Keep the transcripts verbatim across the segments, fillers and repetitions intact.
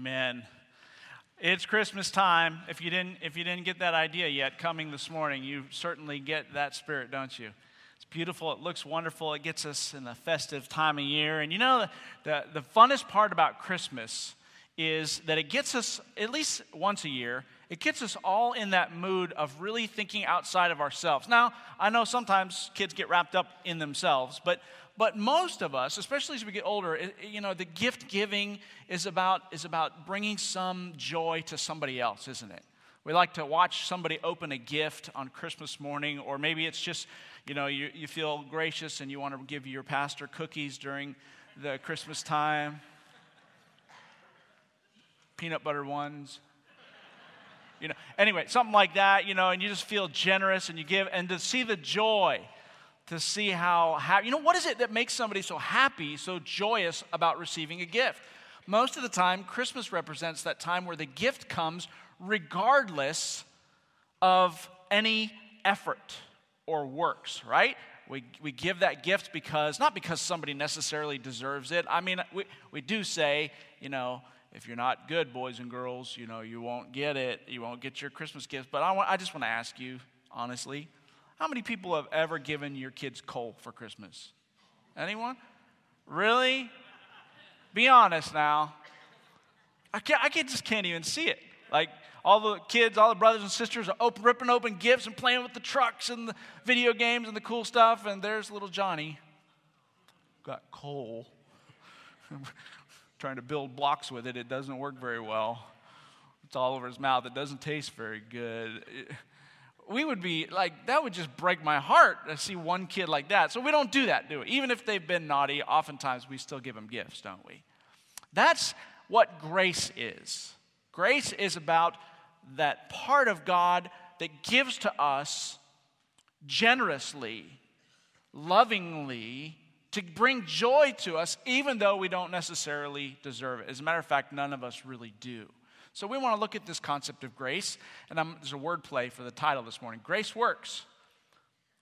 Amen. It's Christmas time. If you didn't, if you didn't get that idea yet coming this morning, you certainly get that spirit, don't you? It's beautiful. It looks wonderful. It gets us in the festive time of year. And you know, the, the funnest part about Christmas is that it gets us, at least once a year, it gets us all in that mood of really thinking outside of ourselves. Now, I know sometimes kids get wrapped up in themselves, but But most of us, especially as we get older, it, you know, the gift giving is about, is about bringing some joy to somebody else, isn't it? We like to watch somebody open a gift on Christmas morning, or maybe it's just, you know, you, you feel gracious and you want to give your pastor cookies during the Christmas time. Peanut butter ones. You know, anyway, something like that, you know, and you just feel generous and you give, and to see the joy. To see how happy, you know, what is it that makes somebody so happy, so joyous about receiving a gift? Most of the time, Christmas represents that time where the gift comes regardless of any effort or works, right? We, we give that gift because, not because somebody necessarily deserves it. I mean, we, we do say, you know, if you're not good, boys and girls, you know, you won't get it. You won't get your Christmas gifts. But I, want, I just want to ask you, honestly, how many people have ever given your kids coal for Christmas? Anyone? Really? Be honest now. I, can't, I can't, just can't even see it. Like, all the kids, all the brothers and sisters are open, ripping open gifts and playing with the trucks and the video games and the cool stuff, and there's little Johnny. Got coal. Trying to build blocks with it. It doesn't work very well. It's all over his mouth. It doesn't taste very good. It, We would be, like, that would just break my heart to see one kid like that. So we don't do that, do we? Even if they've been naughty, oftentimes we still give them gifts, don't we? That's what grace is. Grace is about that part of God that gives to us generously, lovingly, to bring joy to us, even though we don't necessarily deserve it. As a matter of fact, none of us really do. So we want to look at this concept of grace, and I'm, there's a word play for the title this morning. Grace works.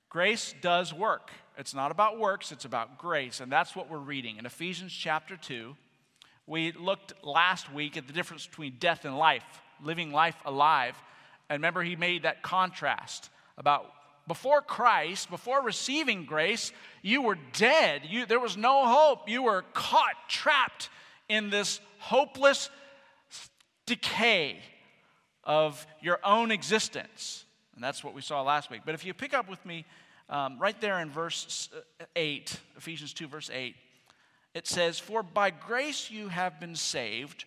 Grace does work. It's not about works, it's about grace, and that's what we're reading. In Ephesians chapter two, we looked last week at the difference between death and life, living life alive. And remember, he made that contrast about before Christ, before receiving grace, you were dead. You, there was no hope. You were caught, trapped in this hopeless decay of your own existence. And that's what we saw last week. But if you pick up with me um, right there in verse eight, Ephesians two, verse eight, it says, "For by grace you have been saved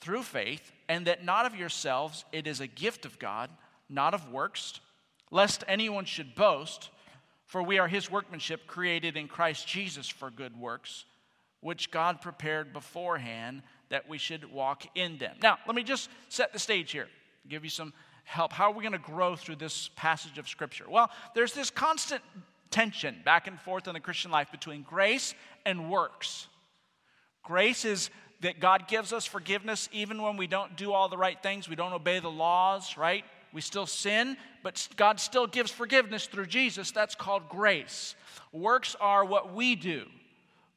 through faith, and that not of yourselves, it is a gift of God, not of works, lest anyone should boast, for we are his workmanship, created in Christ Jesus for good works, which God prepared beforehand that we should walk in them." Now, let me just set the stage here, give you some help. How are we going to grow through this passage of Scripture? Well, there's this constant tension back and forth in the Christian life between grace and works. Grace is that God gives us forgiveness even when we don't do all the right things. We don't obey the laws, right? We still sin, but God still gives forgiveness through Jesus. That's called grace. Works are what we do.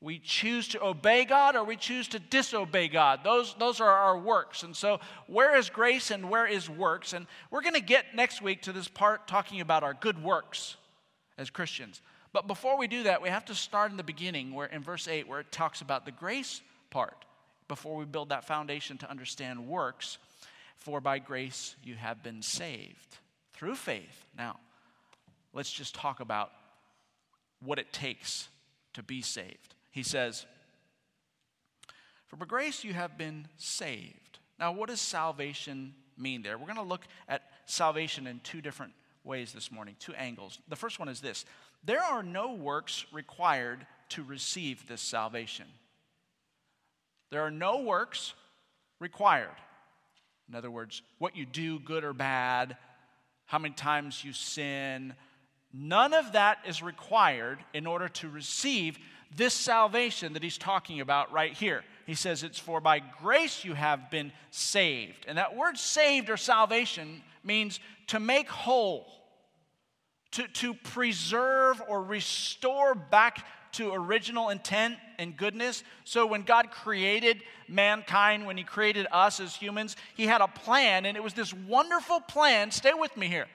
We choose to obey God or we choose to disobey God. Those, those are our works. And so where is grace and where is works? And we're going to get next week to this part talking about our good works as Christians. But before we do that, we have to start in the beginning where in verse eight where it talks about the grace part before we build that foundation to understand works. For by grace you have been saved through faith. Now, let's just talk about what it takes to be saved. He says, "For by grace you have been saved." Now, what does salvation mean there? We're going to look at salvation in two different ways this morning, two angles. The first one is this. There are no works required to receive this salvation. There are no works required. In other words, what you do, good or bad, how many times you sin, none of that is required in order to receive this salvation that he's talking about right here. He says it's for by grace you have been saved. And that word saved or salvation means to make whole, to, to preserve or restore back to original intent and goodness. So when God created mankind, when he created us as humans, he had a plan, and it was this wonderful plan. Stay with me here,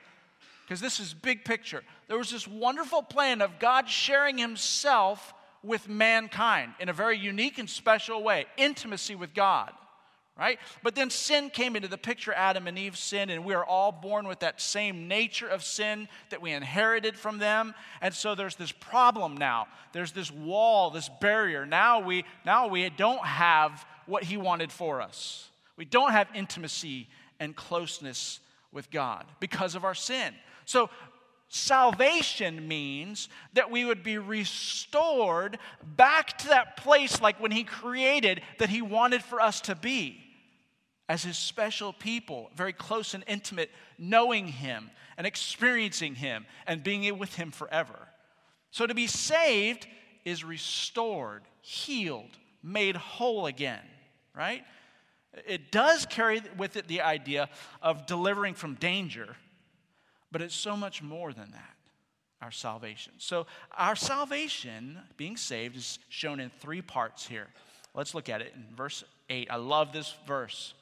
because this is big picture. There was this wonderful plan of God sharing himself with mankind in a very unique and special way, intimacy with God, right? But then sin came into the picture. Adam and Eve sinned, and we are all born with that same nature of sin that we inherited from them. And so there's this problem now. There's this wall, this barrier. Now we, now we don't have what he wanted for us. We don't have intimacy and closeness with God because of our sin. So salvation means that we would be restored back to that place like when he created, that he wanted for us to be as his special people, very close and intimate, knowing him and experiencing him and being with him forever. So to be saved is restored, healed, made whole again, right? It does carry with it the idea of delivering from danger, but it's so much more than that, our salvation. So our salvation, being saved, is shown in three parts here. Let's look at it in verse eight. I love this verse.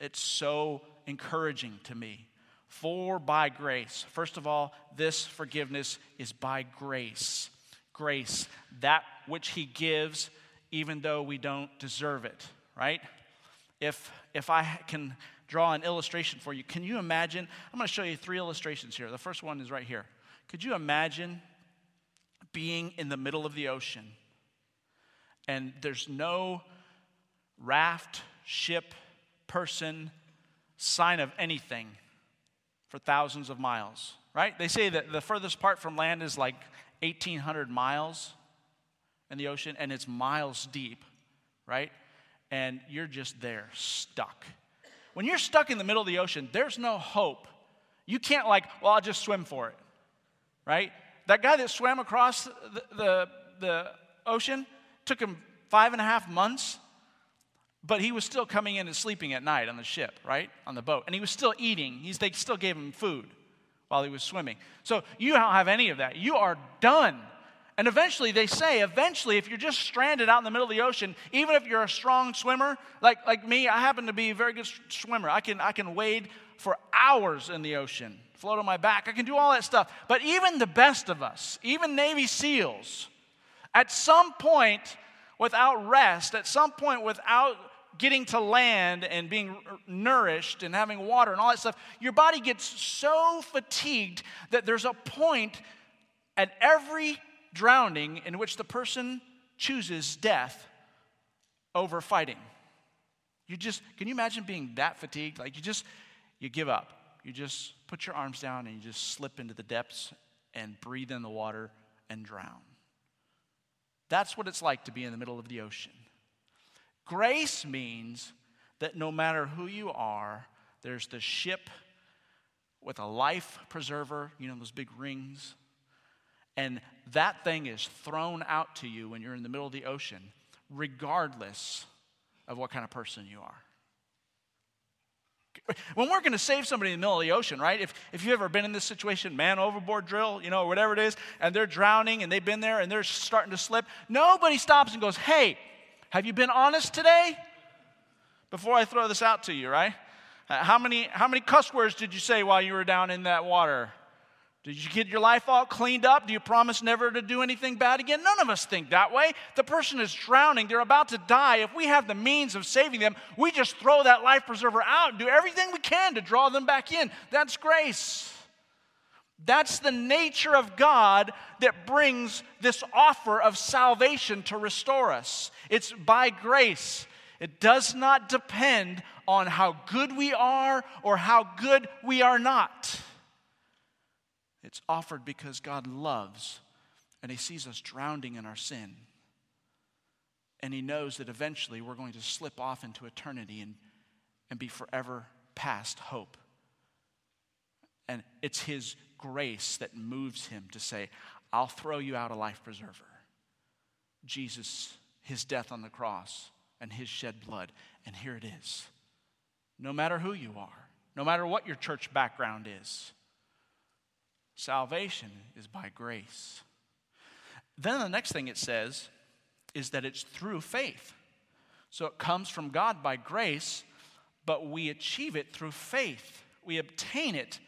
It's so encouraging to me. For by grace. First of all, this forgiveness is by grace. Grace, that which he gives even though we don't deserve it, right? If, if I can draw an illustration for you. Can you imagine? I'm going to show you three illustrations here. The first one is right here. Could you imagine being in the middle of the ocean and there's no raft, ship, person, sign of anything for thousands of miles, right? They say that the furthest part from land is like eighteen hundred miles in the ocean, and it's miles deep, right? And you're just there, stuck. When you're stuck in the middle of the ocean, there's no hope. You can't like, well, I'll just swim for it, right? That guy that swam across the, the, the ocean, took him five and a half months, but he was still coming in and sleeping at night on the ship, right, on the boat. And he was still eating. He's, they still gave him food while he was swimming. So you don't have any of that. You are done. And eventually, they say, eventually, if you're just stranded out in the middle of the ocean, even if you're a strong swimmer, like, like me, I happen to be a very good swimmer. I can, I can wade for hours in the ocean, float on my back. I can do all that stuff. But even the best of us, even Navy SEALs, at some point without rest, at some point without getting to land and being nourished and having water and all that stuff, your body gets so fatigued that there's a point at every drowning in which the person chooses death over fighting. You just, can you imagine being that fatigued? Like you just, you give up. You just put your arms down and you just slip into the depths and breathe in the water and drown. That's what it's like to be in the middle of the ocean. Grace means that no matter who you are, there's the ship with a life preserver, you know, those big rings. And that thing is thrown out to you when you're in the middle of the ocean, regardless of what kind of person you are. When we're going to save somebody in the middle of the ocean, right? If, if you've ever been in this situation, man overboard drill, you know, whatever it is, and they're drowning and they've been there and they're starting to slip, nobody stops and goes, hey, have you been honest today? Before I throw this out to you, right? How many, how many cuss words did you say while you were down in that water? Did you get your life all cleaned up? Do you promise never to do anything bad again? None of us think that way. The person is drowning. They're about to die. If we have the means of saving them, we just throw that life preserver out and do everything we can to draw them back in. That's grace. That's the nature of God that brings this offer of salvation to restore us. It's by grace. It does not depend on how good we are or how good we are not. It's offered because God loves and he sees us drowning in our sin. And he knows that eventually we're going to slip off into eternity and, and be forever past hope. And it's his grace that moves him to say, I'll throw you out a life preserver. Jesus, his death on the cross and his shed blood. And here it is. No matter who you are, no matter what your church background is, salvation is by grace. Then the next thing it says is that it's through faith. So it comes from God by grace, but we achieve it through faith. We obtain it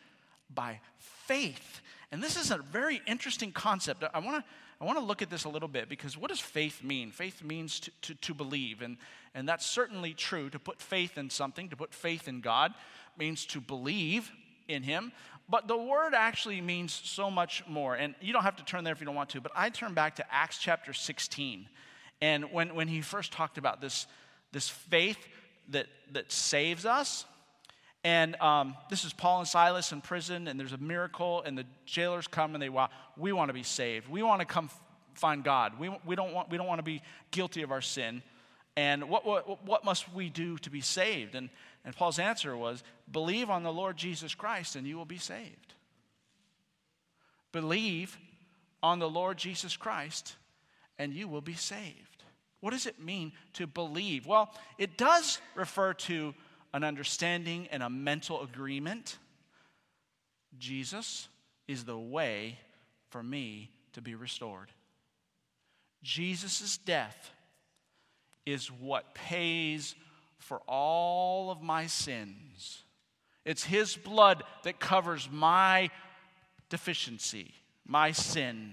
by faith. And this is a very interesting concept. I want to I want to look at this a little bit, because what does faith mean? Faith means to, to, to believe, and, and that's certainly true. To put faith in something, to put faith in God, means to believe in Him. But the word actually means so much more. And you don't have to turn there if you don't want to, but I turn back to Acts chapter sixteen. And when, when he first talked about this, this faith that, that saves us, and um, this is Paul and Silas in prison, and there's a miracle, and the jailers come, and they, wow, we want to be saved. We want to come f- find God. We, we don't want we don't want to be guilty of our sin. And what, what, what must we do to be saved? And, and Paul's answer was, believe on the Lord Jesus Christ, and you will be saved. Believe on the Lord Jesus Christ, and you will be saved. What does it mean to believe? Well, it does refer to an understanding and a mental agreement. Jesus is the way for me to be restored. Jesus' death is what pays for all of my sins. It's His blood that covers my deficiency, my sin.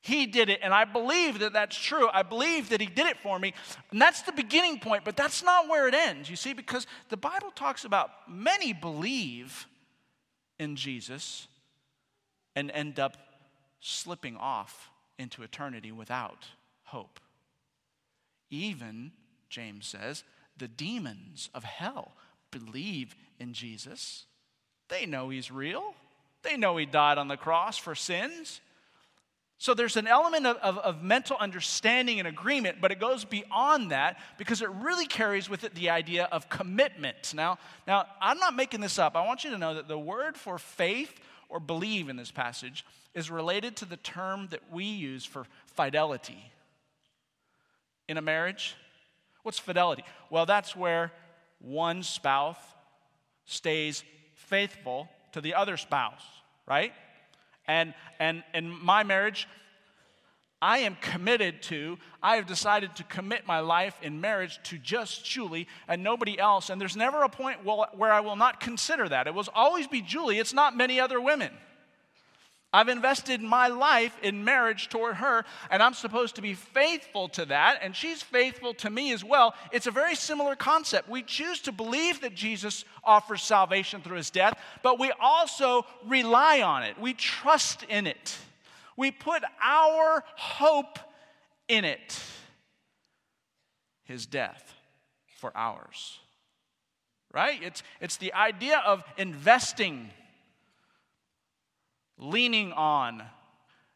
He did it, and I believe that that's true. I believe that He did it for me, and that's the beginning point, but that's not where it ends, you see, because the Bible talks about many believe in Jesus and end up slipping off into eternity without hope. Even, James says, the demons of hell believe in Jesus. They know He's real. They know He died on the cross for sins. So there's an element of, of, of mental understanding and agreement, but it goes beyond that, because it really carries with it the idea of commitment. Now, now I'm not making this up. I want you to know that the word for faith or believe in this passage is related to the term that we use for fidelity. In a marriage, what's fidelity? Well, that's where one spouse stays faithful to the other spouse, right? And and in my marriage, I am committed to, I have decided to commit my life in marriage to just Julie and nobody else. And there's never a point where I will not consider that. It will always be Julie. It's not many other women. I've invested my life in marriage toward her, and I'm supposed to be faithful to that, and she's faithful to me as well. It's a very similar concept. We choose to believe that Jesus offers salvation through His death, but we also rely on it. We trust in it. We put our hope in it. His death for ours. Right? It's, it's the idea of investing, leaning on,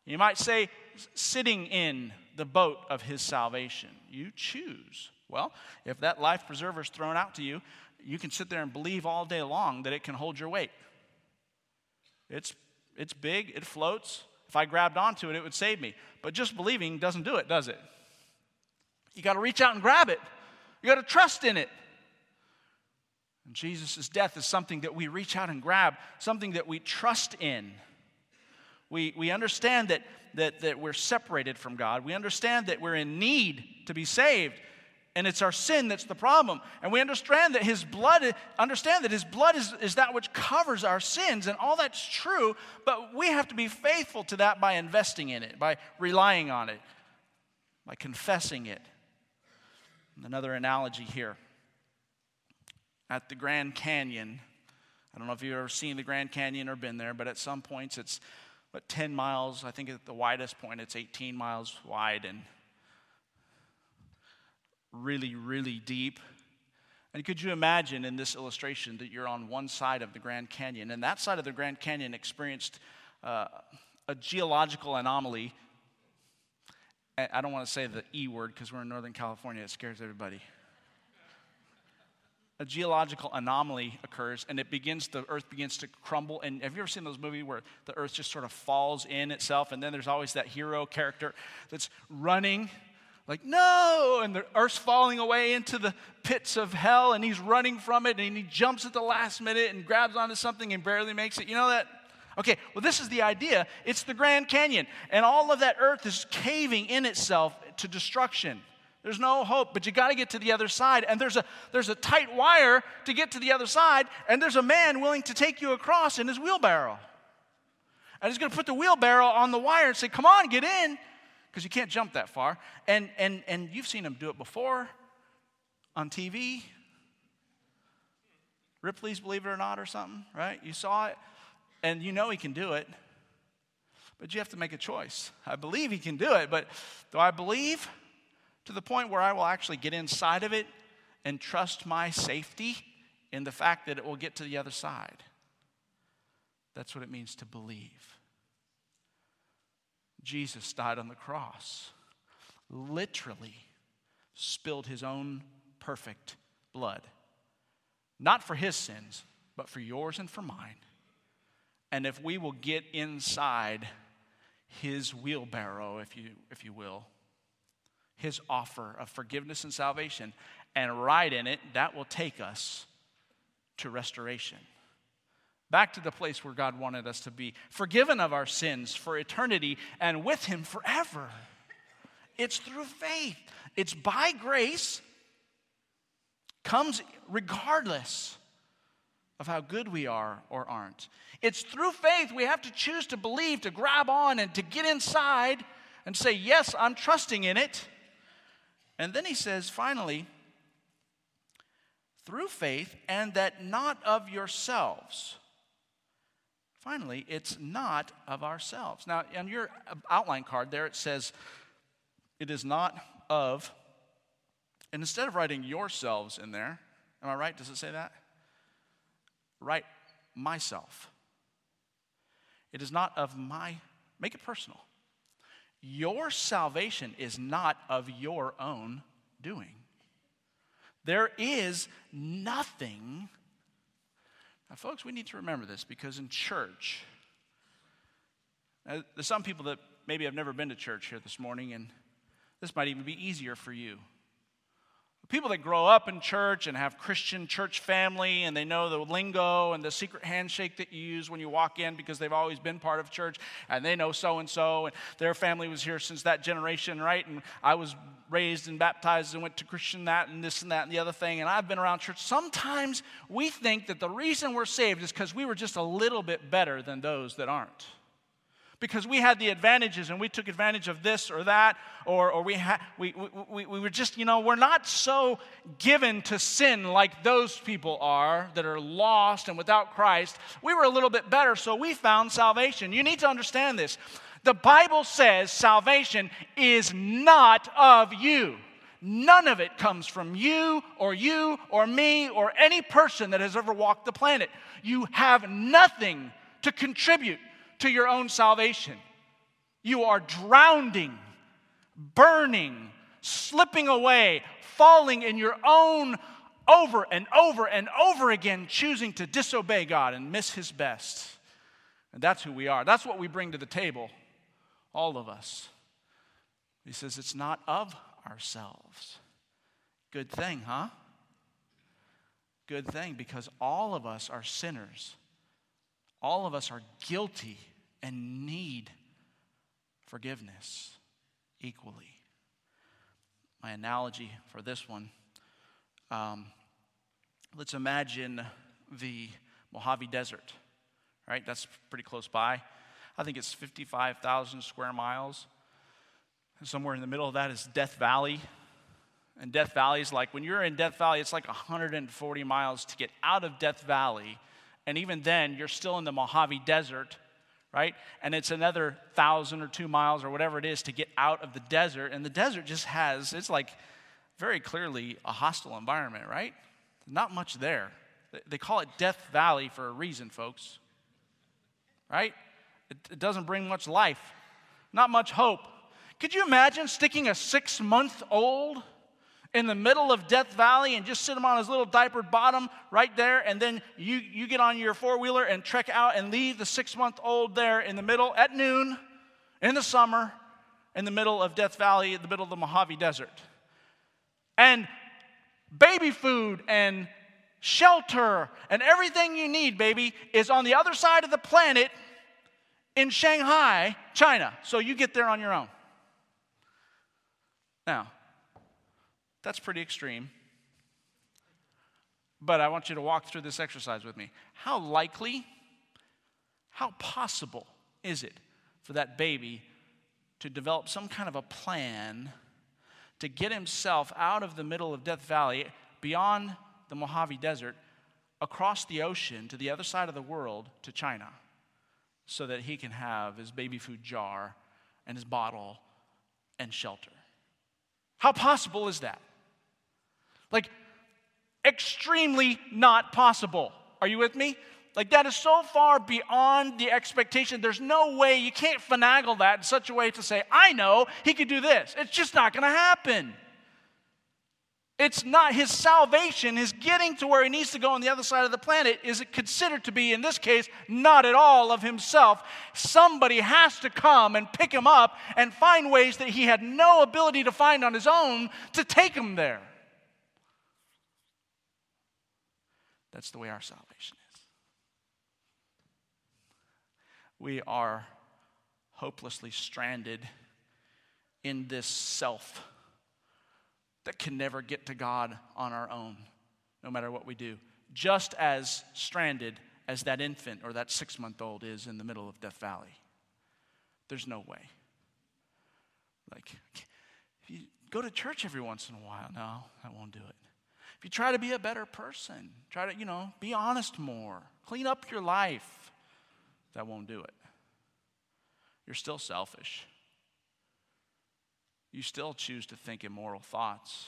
you might say, sitting in the boat of His salvation. You choose. Well, if that life preserver is thrown out to you, you can sit there and believe all day long that it can hold your weight. It's, it's big. It floats. If I grabbed onto it, it would save me. But just believing doesn't do it, does it? You got to reach out and grab it. You got to trust in it. And Jesus' death is something that we reach out and grab, something that we trust in. We, we understand that, that, that we're separated from God. We understand that we're in need to be saved, and it's our sin that's the problem. And we understand that His blood, understand that His blood is, is that which covers our sins, and all that's true, but we have to be faithful to that by investing in it, by relying on it, by confessing it. Another analogy here. At the Grand Canyon, I don't know if you've ever seen the Grand Canyon or been there, but at some points it's But ten miles, I think at the widest point, it's eighteen miles wide and really, really deep. And could you imagine in this illustration that you're on one side of the Grand Canyon, and that side of the Grand Canyon experienced uh, a geological anomaly. I don't want to say the E word because we're in Northern California. It scares everybody. A geological anomaly occurs, and it begins, the earth begins to crumble. And have you ever seen those movies where the earth just sort of falls in itself, and then there's always that hero character that's running, like, no, and the earth's falling away into the pits of hell, and he's running from it, and he jumps at the last minute and grabs onto something and barely makes it. You know that? Okay, well, this is the idea. It's the Grand Canyon, and all of that earth is caving in itself to destruction. There's no hope, but you got to get to the other side, and there's a, there's a tight wire to get to the other side, and there's a man willing to take you across in his wheelbarrow. And he's going to put the wheelbarrow on the wire and say, come on, get in, because you can't jump that far. And, and, and you've seen him do it before on T V. Ripley's Believe It or Not or something, right? You saw it, and you know he can do it, but you have to make a choice. I believe he can do it, but do I believe to the point where I will actually get inside of it and trust my safety in the fact that it will get to the other side? That's what it means to believe. Jesus died on the cross, literally spilled his own perfect blood, not for his sins, but for yours and for mine. And if we will get inside his wheelbarrow, if you, if you will, his offer of forgiveness and salvation, and ride in it, that will take us to restoration. Back to the place where God wanted us to be, forgiven of our sins for eternity and with him forever. It's through faith. It's by grace, comes regardless of how good we are or aren't. It's through faith we have to choose to believe, to grab on and to get inside and say, yes, I'm trusting in it. And then he says, finally, through faith, and that not of yourselves. Finally, it's not of ourselves. Now, on your outline card there, it says, it is not of, and instead of writing yourselves in there, am I right? Does it say that? Write myself. It is not of my, make it personal. Your salvation is not of your own doing. There is nothing. Now, folks, we need to remember this, because in church, there's some people that maybe have never been to church here this morning, and this might even be easier for you. People that grow up in church and have Christian church family, and they know the lingo and the secret handshake that you use when you walk in, because they've always been part of church, and they know so-and-so, and their family was here since that generation, right? And I was raised and baptized and went to Christian that and this and that and the other thing, and I've been around church. Sometimes we think that the reason we're saved is because we were just a little bit better than those that aren't. Because we had the advantages, and we took advantage of this or that, or, or we, ha- we, we, we were just, you know, we're not so given to sin like those people are that are lost and without Christ. We were a little bit better, so we found salvation. You need to understand this. The Bible says salvation is not of you. None of it comes from you or you or me or any person that has ever walked the planet. You have nothing to contribute to your own salvation. You are drowning, burning, slipping away, falling in your own over and over and over again, choosing to disobey God and miss his best. And that's who we are. That's what we bring to the table, all of us. He says it's not of ourselves. Good thing, huh? Good thing, because all of us are sinners. All of us are guilty and need forgiveness equally. My analogy for this one, um, let's imagine the Mojave Desert, right? That's pretty close by. I think it's fifty-five thousand square miles. And somewhere in the middle of that is Death Valley. And Death Valley is like, when you're in Death Valley, it's like one hundred forty miles to get out of Death Valley. And even then, you're still in the Mojave Desert, right? And it's another thousand or two miles or whatever it is to get out of the desert. And the desert just has, it's like very clearly a hostile environment, right? Not much there. They call it Death Valley for a reason, folks, right? It doesn't bring much life, not much hope. Could you imagine sticking a six-month-old in the middle of Death Valley and just sit him on his little diaper bottom right there, and then you, you get on your four-wheeler and trek out and leave the six-month-old there in the middle at noon in the summer in the middle of Death Valley, in the middle of the Mojave Desert? And baby food and shelter and everything you need, baby, is on the other side of the planet in Shanghai, China. So you get there on your own. Now, that's pretty extreme. But I want you to walk through this exercise with me. How likely, how possible is it for that baby to develop some kind of a plan to get himself out of the middle of Death Valley, beyond the Mojave Desert, across the ocean to the other side of the world, to China, so that he can have his baby food jar and his bottle and shelter? How possible is that? Like, extremely not possible. Are you with me? Like, that is so far beyond the expectation. There's no way, you can't finagle that in such a way to say, I know he could do this. It's just not going to happen. It's not his salvation, his getting to where he needs to go on the other side of the planet, is considered to be, in this case, not at all of himself. Somebody has to come and pick him up and find ways that he had no ability to find on his own to take him there. That's the way our salvation is. We are hopelessly stranded in this self that can never get to God on our own, no matter what we do. Just as stranded as that infant or that six-month-old is in the middle of Death Valley. There's no way. Like, if you go to church every once in a while, no, I won't do it. If you try to be a better person, try to, you know, be honest more, clean up your life, that won't do it. You're still selfish. You still choose to think immoral thoughts.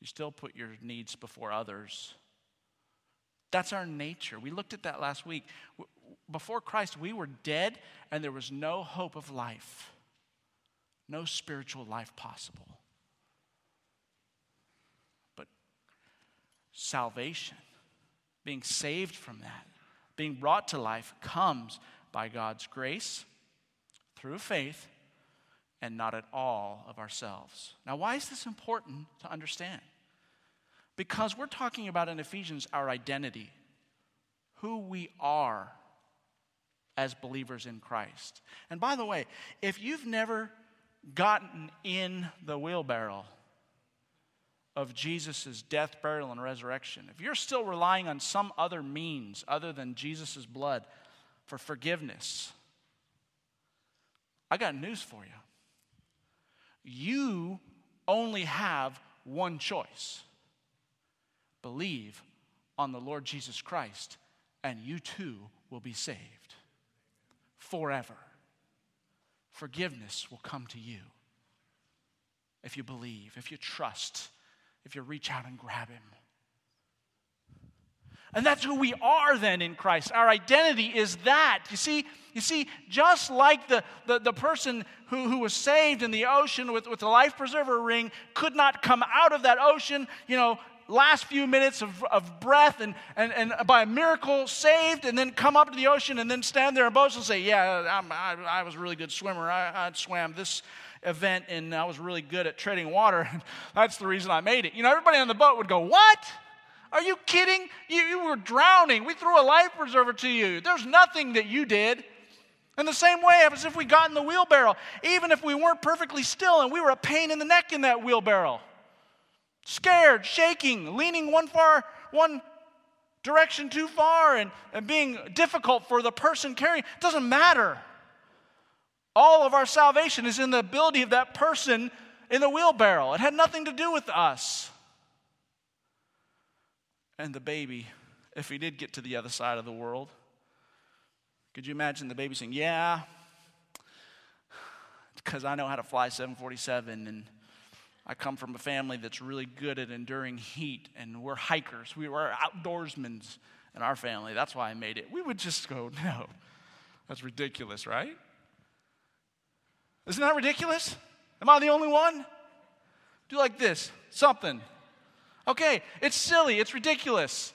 You still put your needs before others. That's our nature. We looked at that last week. Before Christ, we were dead, and there was no hope of life, no spiritual life possible. But salvation, being saved from that, being brought to life, comes by God's grace through faith and not at all of ourselves. Now, why is this important to understand? Because we're talking about in Ephesians our identity, who we are as believers in Christ. And by the way, if you've never gotten in the wheelbarrow of Jesus' death, burial, and resurrection, if you're still relying on some other means other than Jesus' blood for forgiveness, I got news for you. You only have one choice. Believe on the Lord Jesus Christ, and you too will be saved forever. Forgiveness will come to you if you believe, if you trust, if you reach out and grab him. And that's who we are then in Christ. Our identity is that. You see, you see, just like the, the, the person who, who was saved in the ocean with, with the life preserver ring could not come out of that ocean, you know, last few minutes of, of breath and, and, and by a miracle saved, and then come up to the ocean and then stand there in boats and say, yeah, I'm, I, I was a really good swimmer. I, I swam this event, and I was really good at treading water. That's the reason I made it. You know, everybody on the boat would go, what? Are you kidding? You, you were drowning. We threw a life preserver to you. There's nothing that you did. In the same way, as if we got in the wheelbarrow, even if we weren't perfectly still and we were a pain in the neck in that wheelbarrow, scared, shaking, leaning one far, one direction too far, and, and being difficult for the person carrying, it doesn't matter. All of our salvation is in the ability of that person in the wheelbarrow. It had nothing to do with us. And the baby, if he did get to the other side of the world, could you imagine the baby saying, yeah, because I know how to fly seven forty-seven, and I come from a family that's really good at enduring heat, and we're hikers. We were outdoorsmen in our family. That's why I made it. We would just go, no, that's ridiculous, right? Isn't that ridiculous? Am I the only one? Do like this, something. Okay, it's silly, it's ridiculous.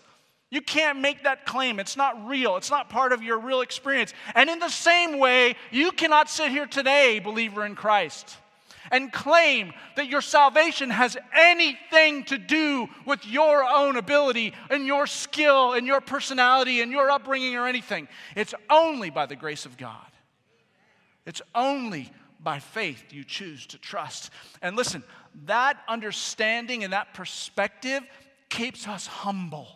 You can't make that claim. It's not real. It's not part of your real experience. And in the same way, you cannot sit here today, believer in Christ, and claim that your salvation has anything to do with your own ability and your skill and your personality and your upbringing or anything. It's only by the grace of God. It's only by faith you choose to trust. And listen, that understanding and that perspective keeps us humble.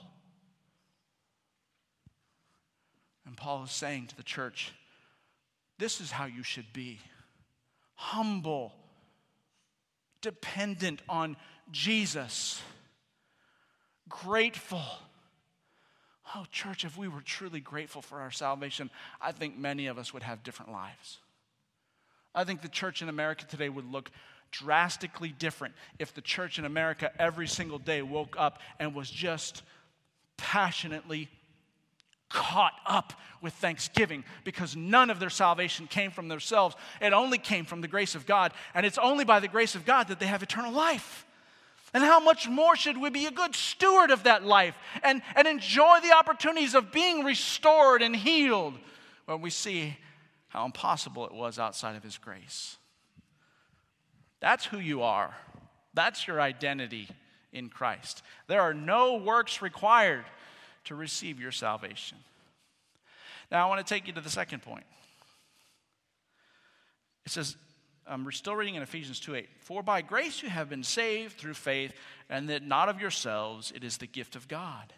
And Paul is saying to the church, this is how you should be. Humble, dependent on Jesus, grateful. Oh, church, if we were truly grateful for our salvation, I think many of us would have different lives. I think the church in America today would look drastically different if the church in America every single day woke up and was just passionately caught up with thanksgiving because none of their salvation came from themselves. It only came from the grace of God, and it's only by the grace of God that they have eternal life. And how much more should we be a good steward of that life and, and enjoy the opportunities of being restored and healed when we see how impossible it was outside of His grace. That's who you are. That's your identity in Christ. There are no works required to receive your salvation. Now I want to take you to the second point. It says, I'm still reading in Ephesians two eight, for by grace you have been saved through faith, and that not of yourselves, it is the gift of God.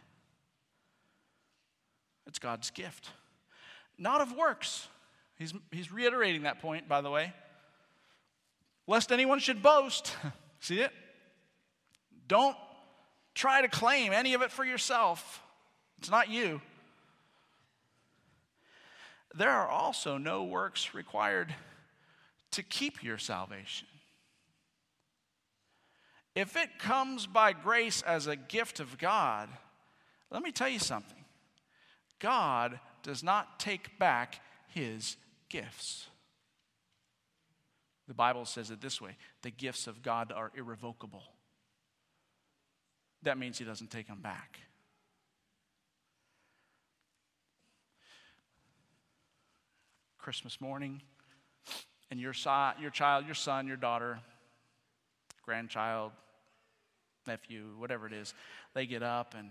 It's God's gift. Not of works. He's, he's reiterating that point, by the way. Lest anyone should boast. See it? Don't try to claim any of it for yourself. It's not you. There are also no works required to keep your salvation. If it comes by grace as a gift of God, let me tell you something. God does not take back His gifts. The Bible says it this way: the gifts of God are irrevocable. That means He doesn't take them back. Christmas morning, and your, so, your child, your son, your daughter, grandchild, nephew, whatever it is, they get up and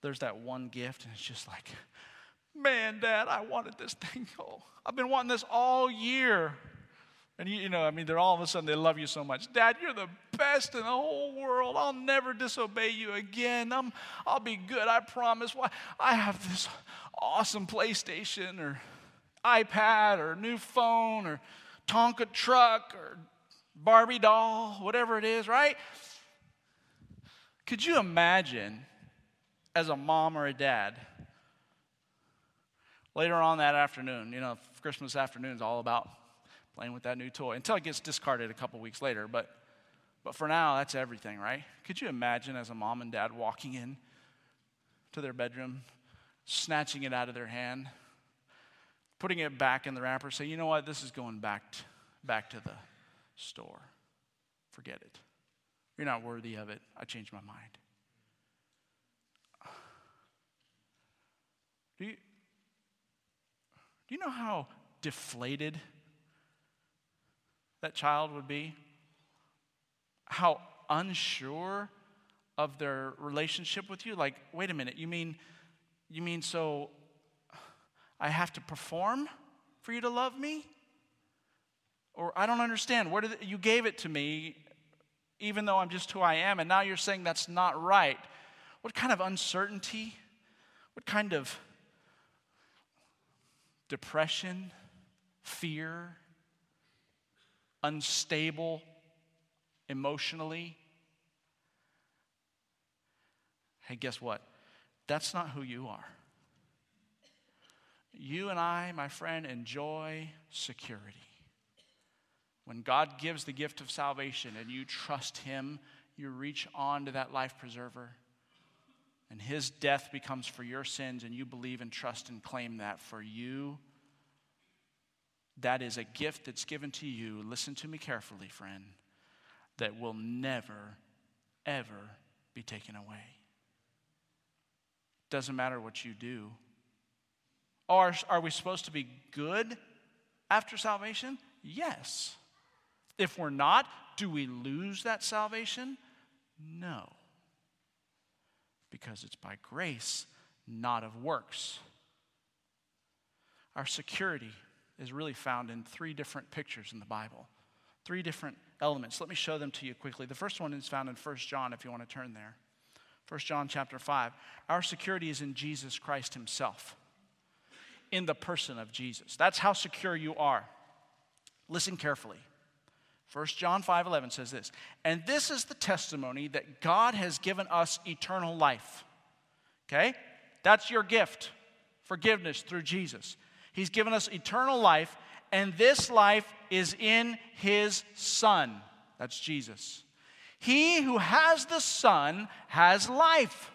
there's that one gift, and it's just like, man, Dad, I wanted this thing. Oh, I've been wanting this all year. And you, you know, I mean, they're all of a sudden, they love you so much. Dad, you're the best in the whole world. I'll never disobey you again. I'm, I'll be good, I promise. Why? I have this awesome PlayStation or iPad or new phone or Tonka truck or Barbie doll, whatever it is, right? Could you imagine, as a mom or a dad, later on that afternoon, you know, Christmas afternoon is all about playing with that new toy until it gets discarded a couple weeks later, but but for now, that's everything, right? Could you imagine, as a mom and dad, walking in to their bedroom, snatching it out of their hand, putting it back in the wrapper, say, you know what, this is going back to, back to the store. Forget it. You're not worthy of it. I changed my mind. Do you, do you know how deflated that child would be? How unsure of their relationship with you? Like, wait a minute, you mean, you mean so... I have to perform for you to love me? Or I don't understand. Where did it, you gave it to me, even though I'm just who I am, and now you're saying that's not right. What kind of uncertainty? What kind of depression, fear, unstable emotionally? Hey, guess what? That's not who you are. You and I, my friend, enjoy security. When God gives the gift of salvation and you trust Him, you reach on to that life preserver, and His death becomes for your sins, and you believe and trust and claim that for you. That is a gift that's given to you, listen to me carefully, friend, that will never, ever be taken away. Doesn't matter what you do. Are, are we supposed to be good after salvation? Yes. If we're not, do we lose that salvation? No. Because it's by grace, not of works. Our security is really found in three different pictures in the Bible. Three different elements. Let me show them to you quickly. The first one is found in First John, if you want to turn there. First John chapter five. Our security is in Jesus Christ himself. In the person of Jesus. That's how secure you are. Listen carefully. First John five eleven says this, and this is the testimony that God has given us eternal life. Okay? That's your gift. Forgiveness through Jesus. He's given us eternal life, and this life is in his Son. That's Jesus. He who has the Son has life.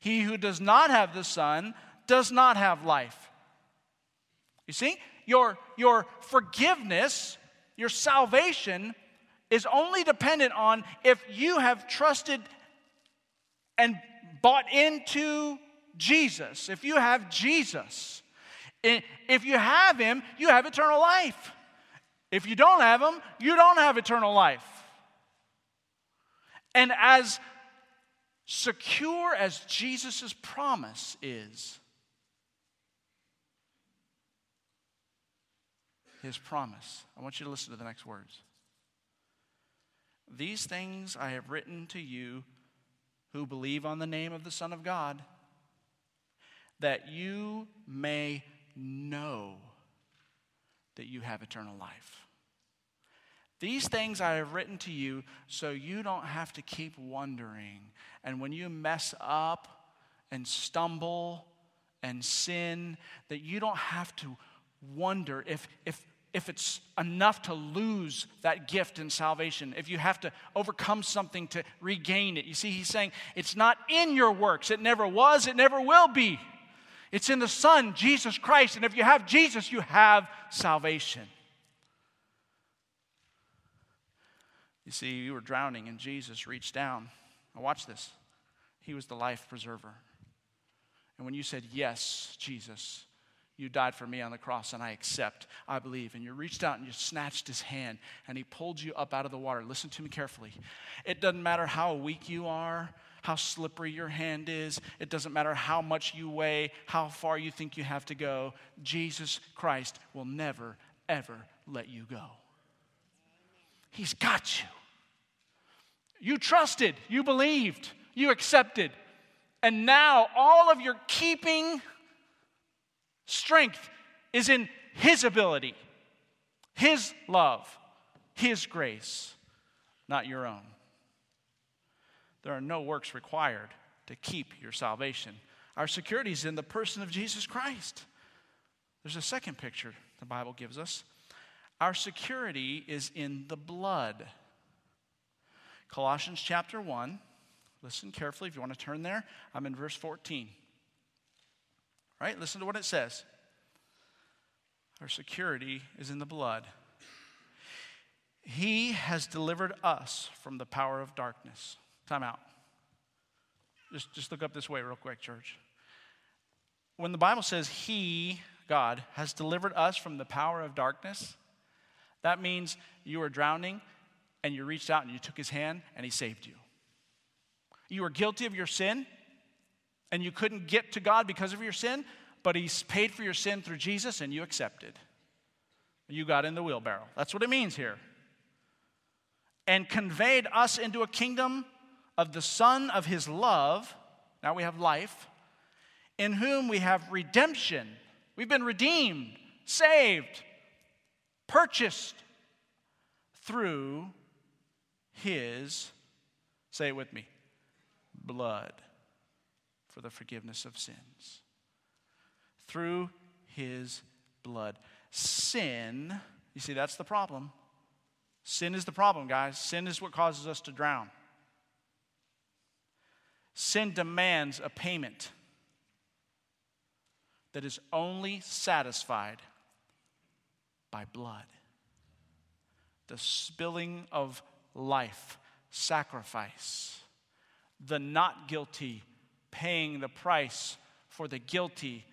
He who does not have the Son does not have life. You see? Your, your forgiveness, your salvation is only dependent on if you have trusted and bought into Jesus. If you have Jesus, if you have him, you have eternal life. If you don't have him, you don't have eternal life. And as secure as Jesus' promise is, his promise. I want you to listen to the next words. These things I have written to you who believe on the name of the Son of God, that you may know that you have eternal life. These things I have written to you so you don't have to keep wondering. And when you mess up and stumble and sin, that you don't have to wonder if if if it's enough to lose that gift in salvation, if you have to overcome something to regain it. You see, he's saying it's not in your works. It never was. It never will be. It's in the Son, Jesus Christ. And if you have Jesus, you have salvation. You see, you were drowning and Jesus reached down. Now watch this. He was the life preserver. And when you said, yes, Jesus, you died for me on the cross, and I accept, I believe. And you reached out and you snatched his hand, and he pulled you up out of the water. Listen to me carefully. It doesn't matter how weak you are, how slippery your hand is. It doesn't matter how much you weigh, how far you think you have to go. Jesus Christ will never, ever let you go. He's got you. You trusted, you believed, you accepted. And now all of your keeping strength is in his ability, his love, his grace, not your own. There are no works required to keep your salvation. Our security is in the person of Jesus Christ. There's a second picture the Bible gives us. Our security is in the blood. Colossians chapter one. Listen carefully if you want to turn there. I'm in verse fourteen. Right? Listen to what it says. Our security is in the blood. He has delivered us from the power of darkness. Time out. Just, just look up this way real quick, church. When the Bible says he, God, has delivered us from the power of darkness, that means you were drowning and you reached out and you took his hand and he saved you. You were guilty of your sin. And you couldn't get to God because of your sin, but he's paid for your sin through Jesus and you accepted. You got in the wheelbarrow. That's what it means here. And conveyed us into a kingdom of the Son of his love. Now we have life. In whom we have redemption. We've been redeemed, saved, purchased through his, say it with me, blood. For the forgiveness of sins. Through his blood. Sin, you see, that's the problem. Sin is the problem, guys. Sin is what causes us to drown. Sin demands a payment that is only satisfied by blood. The spilling of life, sacrifice, the not guilty paying the price for the guilty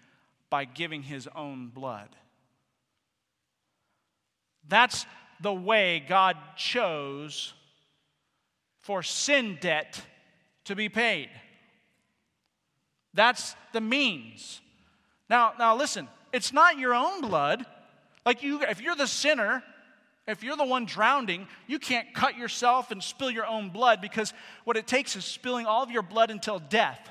by giving his own blood. That's the way God chose for sin debt to be paid. That's the means. Now, now listen, it's not your own blood. Like you, if you're the sinner, if you're the one drowning, you can't cut yourself and spill your own blood, because what it takes is spilling all of your blood until death.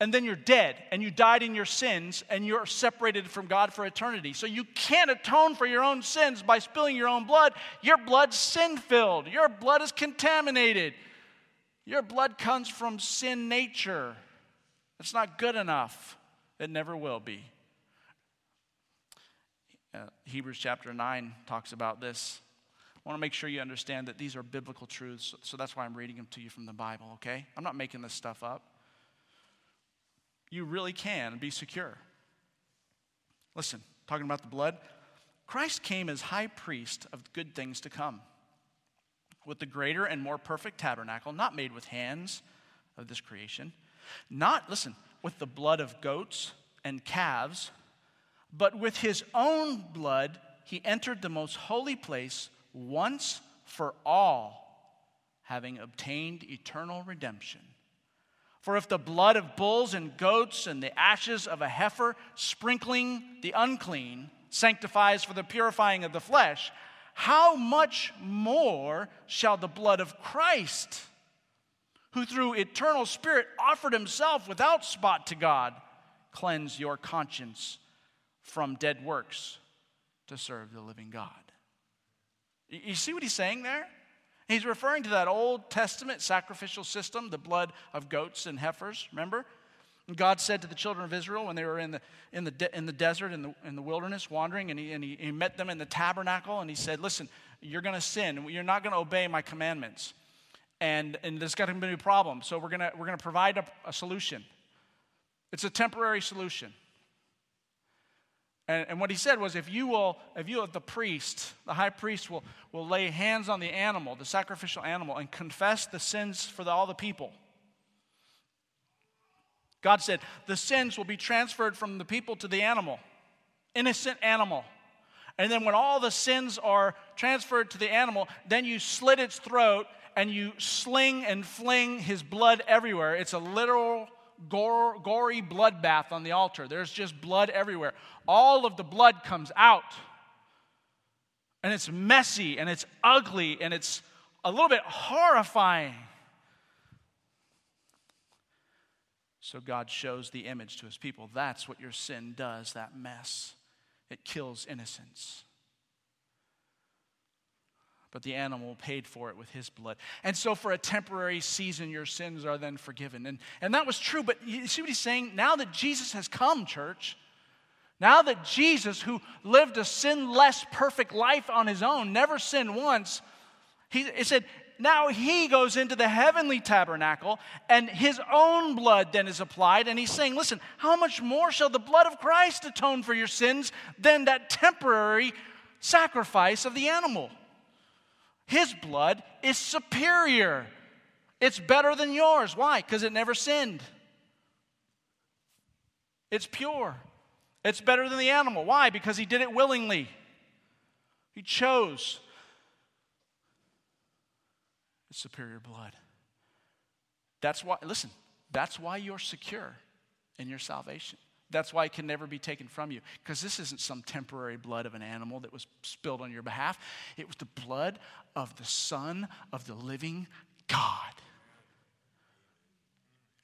And then you're dead, and you died in your sins, and you're separated from God for eternity. So you can't atone for your own sins by spilling your own blood. Your blood's sin-filled. Your blood is contaminated. Your blood comes from sin nature. It's not good enough. It never will be. Uh, Hebrews chapter nine talks about this. I want to make sure you understand that these are biblical truths, so that's why I'm reading them to you from the Bible, okay? I'm not making this stuff up. You really can be secure. Listen, talking about the blood, Christ came as high priest of good things to come, with the greater and more perfect tabernacle, not made with hands of this creation, not, listen, with the blood of goats and calves, but with his own blood he entered the most holy place once for all, having obtained eternal redemption. For if the blood of bulls and goats and the ashes of a heifer, sprinkling the unclean, sanctifies for the purifying of the flesh, how much more shall the blood of Christ, who through eternal Spirit offered himself without spot to God, cleanse your conscience from dead works to serve the living God? You see what he's saying there? He's referring to that Old Testament sacrificial system, the blood of goats and heifers, remember? And God said to the children of Israel when they were in the, in the, de in the desert, in the, in the wilderness, wandering, and, he, and he, he met them in the tabernacle, and he said, listen, you're going to sin. You're not going to obey my commandments. And, and there's got to be a problem, so we're going we're going to provide a, a solution. It's a temporary solution. And what he said was, if you will, if you, the priest, the high priest will, will lay hands on the animal, the sacrificial animal, and confess the sins for the, all the people. God said, the sins will be transferred from the people to the animal, innocent animal. And then when all the sins are transferred to the animal, then you slit its throat and you sling and fling his blood everywhere. It's a literal Gore, gory bloodbath on the altar. There's just blood everywhere. All of the blood comes out. And it's messy, and it's ugly, and it's a little bit horrifying. So God shows the image to his people. That's what your sin does, that mess. It kills innocence. But the animal paid for it with his blood. And so for a temporary season, your sins are then forgiven. And, and that was true, but you see what he's saying? Now that Jesus has come, church, now that Jesus, who lived a sinless, perfect life on his own, never sinned once, he, it said, now he goes into the heavenly tabernacle, and his own blood then is applied. And he's saying, listen, how much more shall the blood of Christ atone for your sins than that temporary sacrifice of the animal? His blood is superior. It's better than yours. Why? Because it never sinned. It's pure. It's better than the animal. Why? Because he did it willingly. He chose. It's superior blood. That's why, listen, that's why you're secure in your salvation. That's why it can never be taken from you. Because this isn't some temporary blood of an animal that was spilled on your behalf. It was the blood of the Son of the living God.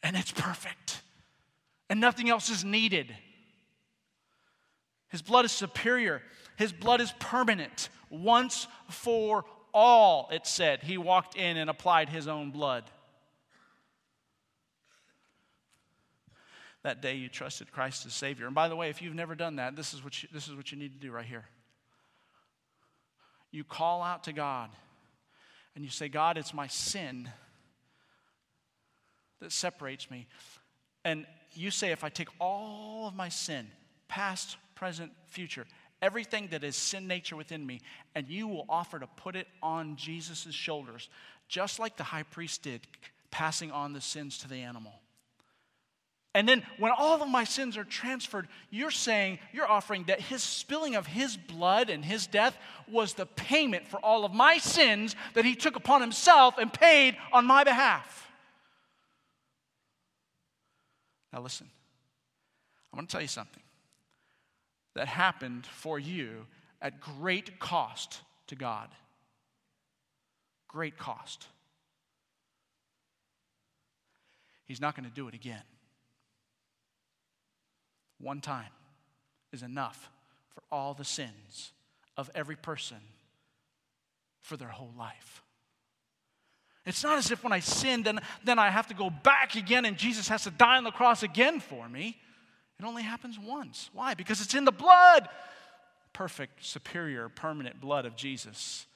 And it's perfect. And nothing else is needed. His blood is superior. His blood is permanent. Once for all, it said. He walked in and applied his own blood. That day you trusted Christ as Savior. And by the way, if you've never done that, this is what you, this is what you need to do right here. You call out to God and you say, God, it's my sin that separates me. And you say, if I take all of my sin, past, present, future, everything that is sin nature within me, and you will offer to put it on Jesus' shoulders, just like the high priest did, passing on the sins to the animal. And then when all of my sins are transferred, you're saying, you're offering that his spilling of his blood and his death was the payment for all of my sins that he took upon himself and paid on my behalf. Now listen, I want to tell you something that happened for you at great cost to God. Great cost. He's not going to do it again. One time is enough for all the sins of every person for their whole life. It's not as if when I sin, then, then I have to go back again and Jesus has to die on the cross again for me. It only happens once. Why? Because it's in the blood. Perfect, superior, permanent blood of Jesus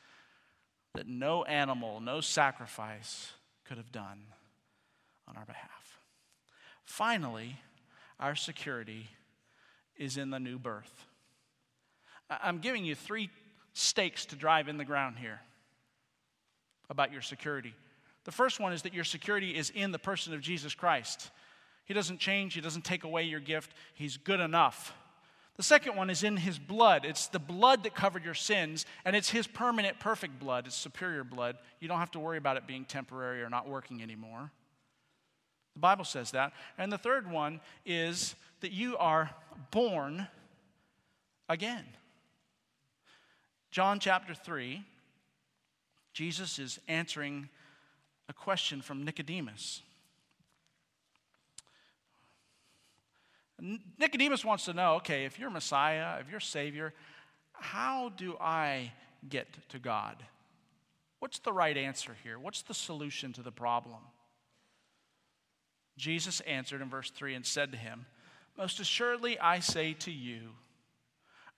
that no animal, no sacrifice could have done on our behalf. Finally, our security is in the new birth. I'm giving you three stakes to drive in the ground here about your security. The first one is that your security is in the person of Jesus Christ. He doesn't change. He doesn't take away your gift. He's good enough. The second one is in his blood. It's the blood that covered your sins, and it's his permanent, perfect blood. It's superior blood. You don't have to worry about it being temporary or not working anymore. The Bible says that. And the third one is that you are born again. John chapter three, Jesus is answering a question from Nicodemus. Nicodemus wants to know, okay, if you're Messiah, if you're Savior, how do I get to God? What's the right answer here? What's the solution to the problem? Jesus answered in verse three and said to him, "Most assuredly I say to you,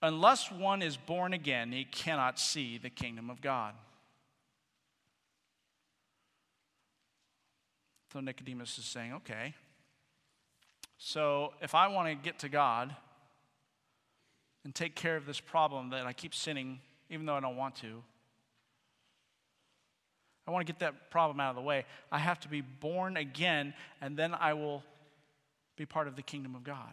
unless one is born again, he cannot see the kingdom of God." So Nicodemus is saying, okay, so if I want to get to God and take care of this problem that I keep sinning, even though I don't want to, I want to get that problem out of the way. I have to be born again, and then I will be part of the kingdom of God.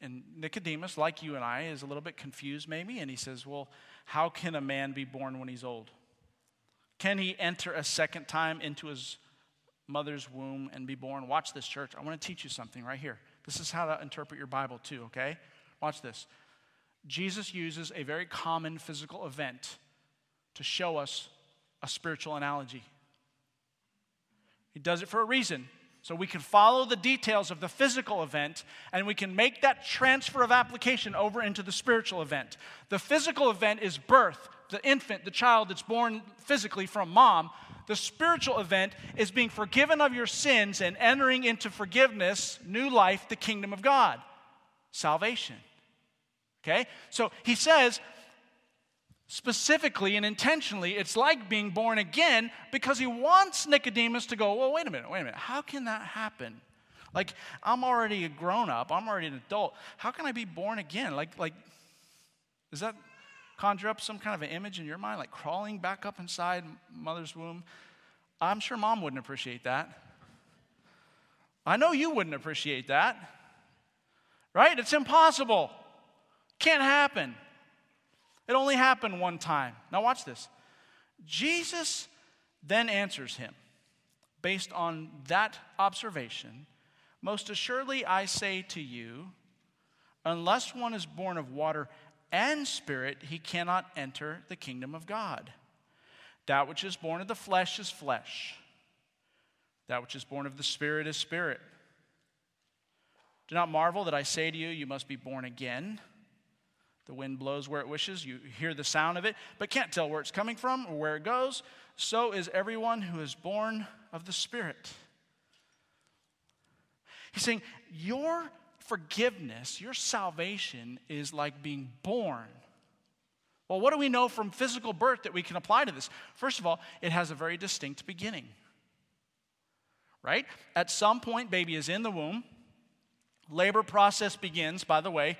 And Nicodemus, like you and I, is a little bit confused maybe, and he says, well, how can a man be born when he's old? Can he enter a second time into his mother's womb and be born? Watch this, church. I want to teach you something right here. This is how to interpret your Bible too, okay? Watch this. Jesus uses a very common physical event to show us a spiritual analogy. He does it for a reason, so we can follow the details of the physical event, and we can make that transfer of application over into the spiritual event. The physical event is birth, the infant, the child that's born physically from mom. The spiritual event is being forgiven of your sins and entering into forgiveness, new life, the kingdom of God, salvation. Okay? So he says, specifically and intentionally, it's like being born again, because he wants Nicodemus to go, well, wait a minute, wait a minute. How can that happen? Like, I'm already a grown-up. I'm already an adult. How can I be born again? Like, like, does that conjure up some kind of an image in your mind? Like crawling back up inside mother's womb? I'm sure mom wouldn't appreciate that. I know you wouldn't appreciate that. Right? It's impossible. Can't happen. It only happened one time. Now watch this. Jesus then answers him based on that observation. Most assuredly I say to you, unless one is born of water and spirit, he cannot enter the kingdom of God. That which is born of the flesh is flesh. That which is born of the spirit is spirit. Do not marvel that I say to you, you must be born again. The wind blows where it wishes. You hear the sound of it, but can't tell where it's coming from or where it goes. So is everyone who is born of the Spirit. He's saying, your forgiveness, your salvation is like being born. Well, what do we know from physical birth that we can apply to this? First of all, it has a very distinct beginning. Right? At some point, baby is in the womb. Labor process begins, by the way,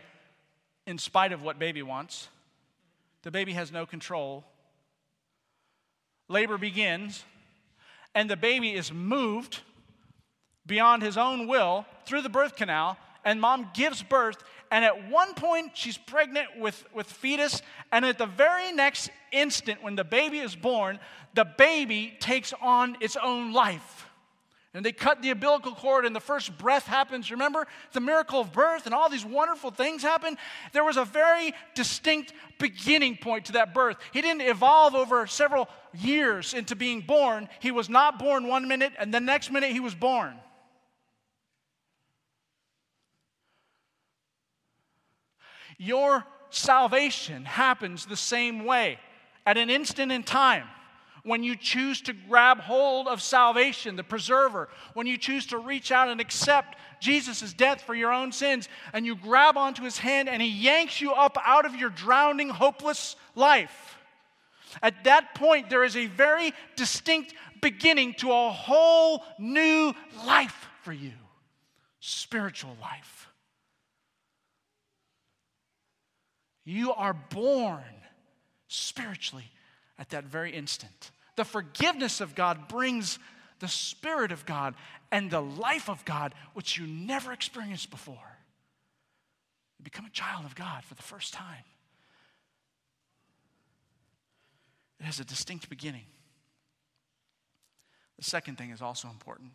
in spite of what baby wants. The baby has no control. Labor begins, and the baby is moved beyond his own will through the birth canal, and mom gives birth, and at one point she's pregnant with, with fetus, and at the very next instant when the baby is born, the baby takes on its own life. And they cut the umbilical cord, and the first breath happens. Remember the miracle of birth, and all these wonderful things happen? There was a very distinct beginning point to that birth. He didn't evolve over several years into being born. He was not born one minute, and the next minute he was born. Your salvation happens the same way, at an instant in time. When you choose to grab hold of salvation, the preserver, when you choose to reach out and accept Jesus' death for your own sins, and you grab onto his hand and he yanks you up out of your drowning, hopeless life. At that point, there is a very distinct beginning to a whole new life for you, spiritual life. You are born spiritually at that very instant. The forgiveness of God brings the Spirit of God and the life of God, which you never experienced before. You become a child of God for the first time. It has a distinct beginning. The second thing is also important.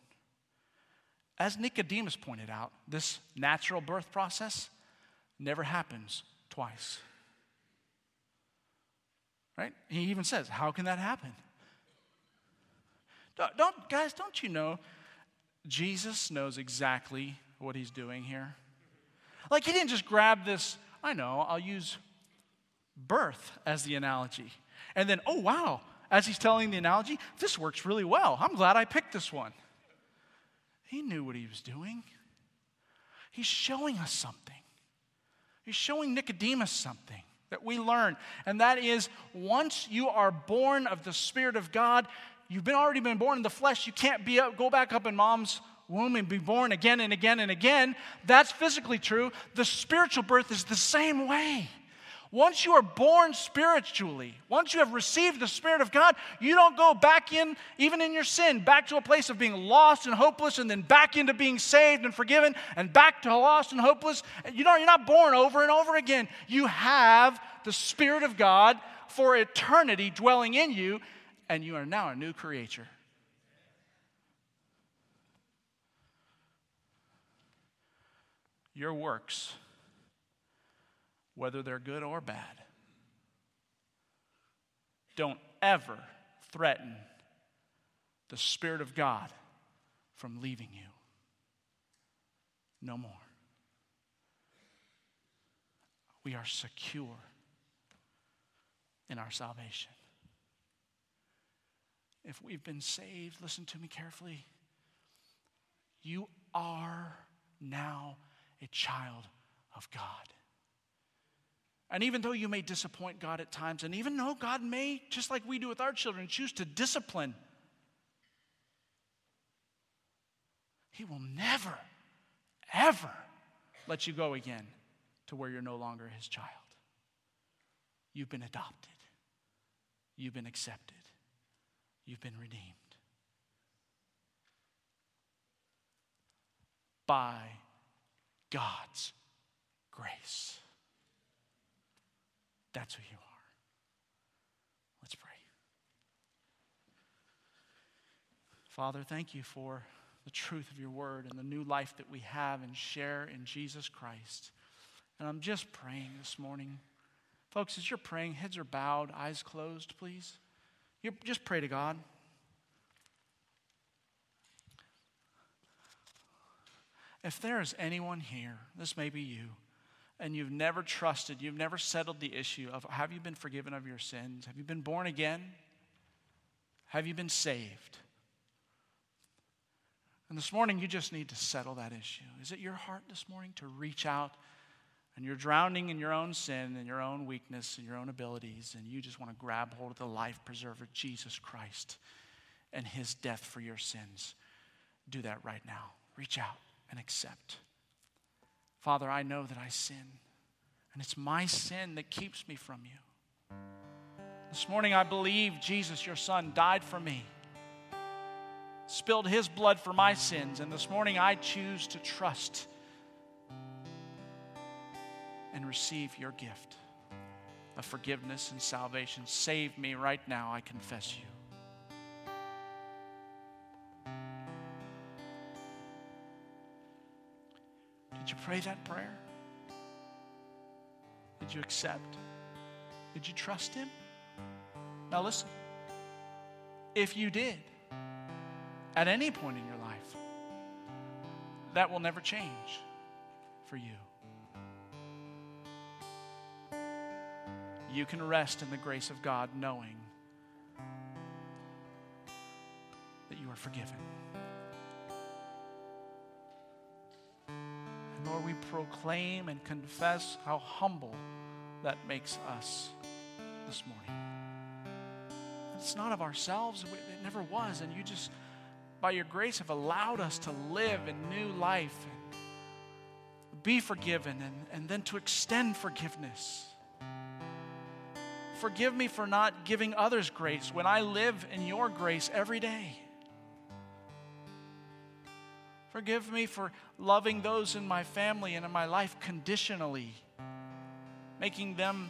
As Nicodemus pointed out, this natural birth process never happens twice. Right? He even says, how can that happen? Don't, don't, guys, don't you know Jesus knows exactly what he's doing here? Like, he didn't just grab this, I know, I'll use birth as the analogy. And then, oh, wow, as he's telling the analogy, this works really well. I'm glad I picked this one. He knew what he was doing. He's showing us something. He's showing Nicodemus something that we learn, and that is, once you are born of the Spirit of God, you've been already been born in the flesh. You can't be up, go back up in mom's womb and be born again and again and again. That's physically true. The spiritual birth is the same way. Once you are born spiritually, once you have received the Spirit of God, you don't go back in, even in your sin, back to a place of being lost and hopeless, and then back into being saved and forgiven, and back to lost and hopeless. You know, you're not born over and over again. You have the Spirit of God for eternity dwelling in you, and you are now a new creature. Your works, whether they're good or bad, don't ever threaten the Spirit of God from leaving you. No more. We are secure in our salvation. If we've been saved, listen to me carefully, you are now a child of God. And even though you may disappoint God at times, and even though God may, just like we do with our children, choose to discipline, he will never, ever let you go again to where you're no longer his child. You've been adopted. You've been accepted. You've been redeemed by God's grace. That's who you are. Let's pray. Father, thank you for the truth of your word and the new life that we have and share in Jesus Christ. And I'm just praying this morning. Folks, as you're praying, heads are bowed, eyes closed, please. You just pray to God. If there is anyone here, this may be you, and you've never trusted, you've never settled the issue of, have you been forgiven of your sins? Have you been born again? Have you been saved? And this morning, you just need to settle that issue. Is it your heart this morning to reach out, and you're drowning in your own sin and your own weakness and your own abilities, and you just want to grab hold of the life preserver, Jesus Christ, and his death for your sins? Do that right now. Reach out and accept. Father, I know that I sin, and it's my sin that keeps me from you. This morning, I believe Jesus, your son, died for me. spilled his blood for my sins, and this morning I choose to trust and receive your gift of forgiveness and salvation. Save me right now, I confess you. Did you pray that prayer? Did you accept? Did you trust him? Now listen, if you did, at any point in your life, that will never change for you. You can rest in the grace of God knowing that you are forgiven. And Lord, we proclaim and confess how humble that makes us this morning. It's not of ourselves, it never was, and you just, by your grace, have allowed us to live in new life, and be forgiven, and, and then to extend forgiveness. Forgive me for not giving others grace when I live in your grace every day. Forgive me for loving those in my family and in my life conditionally, making them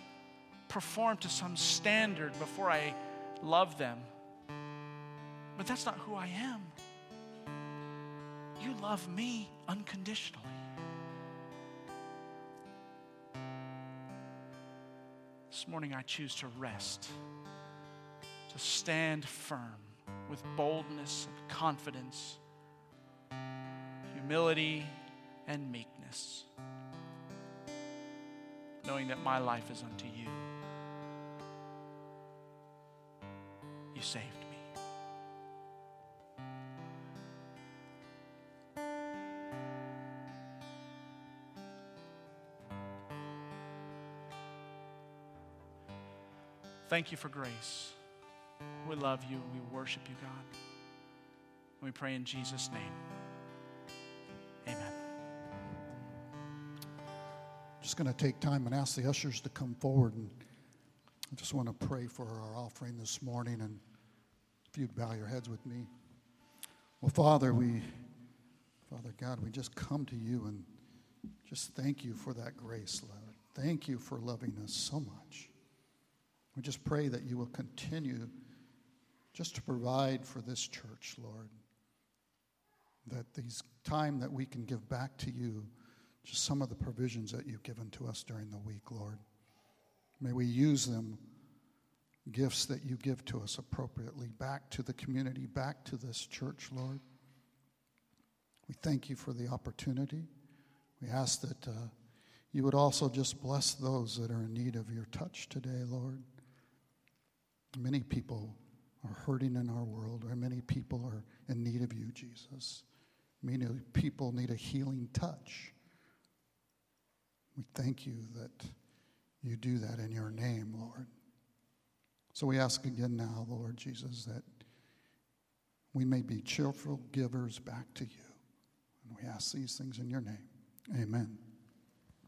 perform to some standard before I love them. But that's not who I am. You love me unconditionally. This morning I choose to rest, to stand firm with boldness and confidence, humility and meekness, knowing that my life is unto you. You saved me. Thank you for grace. We love you and we worship you, God. We pray in Jesus' name. Amen. I'm just going to take time and ask the ushers to come forward, and I just want to pray for our offering this morning, and if you'd bow your heads with me. Well, Father, we, Father God, we just come to you and just thank you for that grace, Lord. Thank you for loving us so much. We just pray that you will continue just to provide for this church, Lord, that these time that we can give back to you, just some of the provisions that you've given to us during the week, Lord. May we use them, gifts that you give to us appropriately, back to the community, back to this church, Lord. We thank you for the opportunity. We ask that uh, you would also just bless those that are in need of your touch today, Lord. Many people are hurting in our world, or many people are in need of you, Jesus. Many people need a healing touch. We thank you that you do that in your name, Lord. So we ask again now, Lord Jesus, that we may be cheerful givers back to you. And we ask these things in your name. Amen.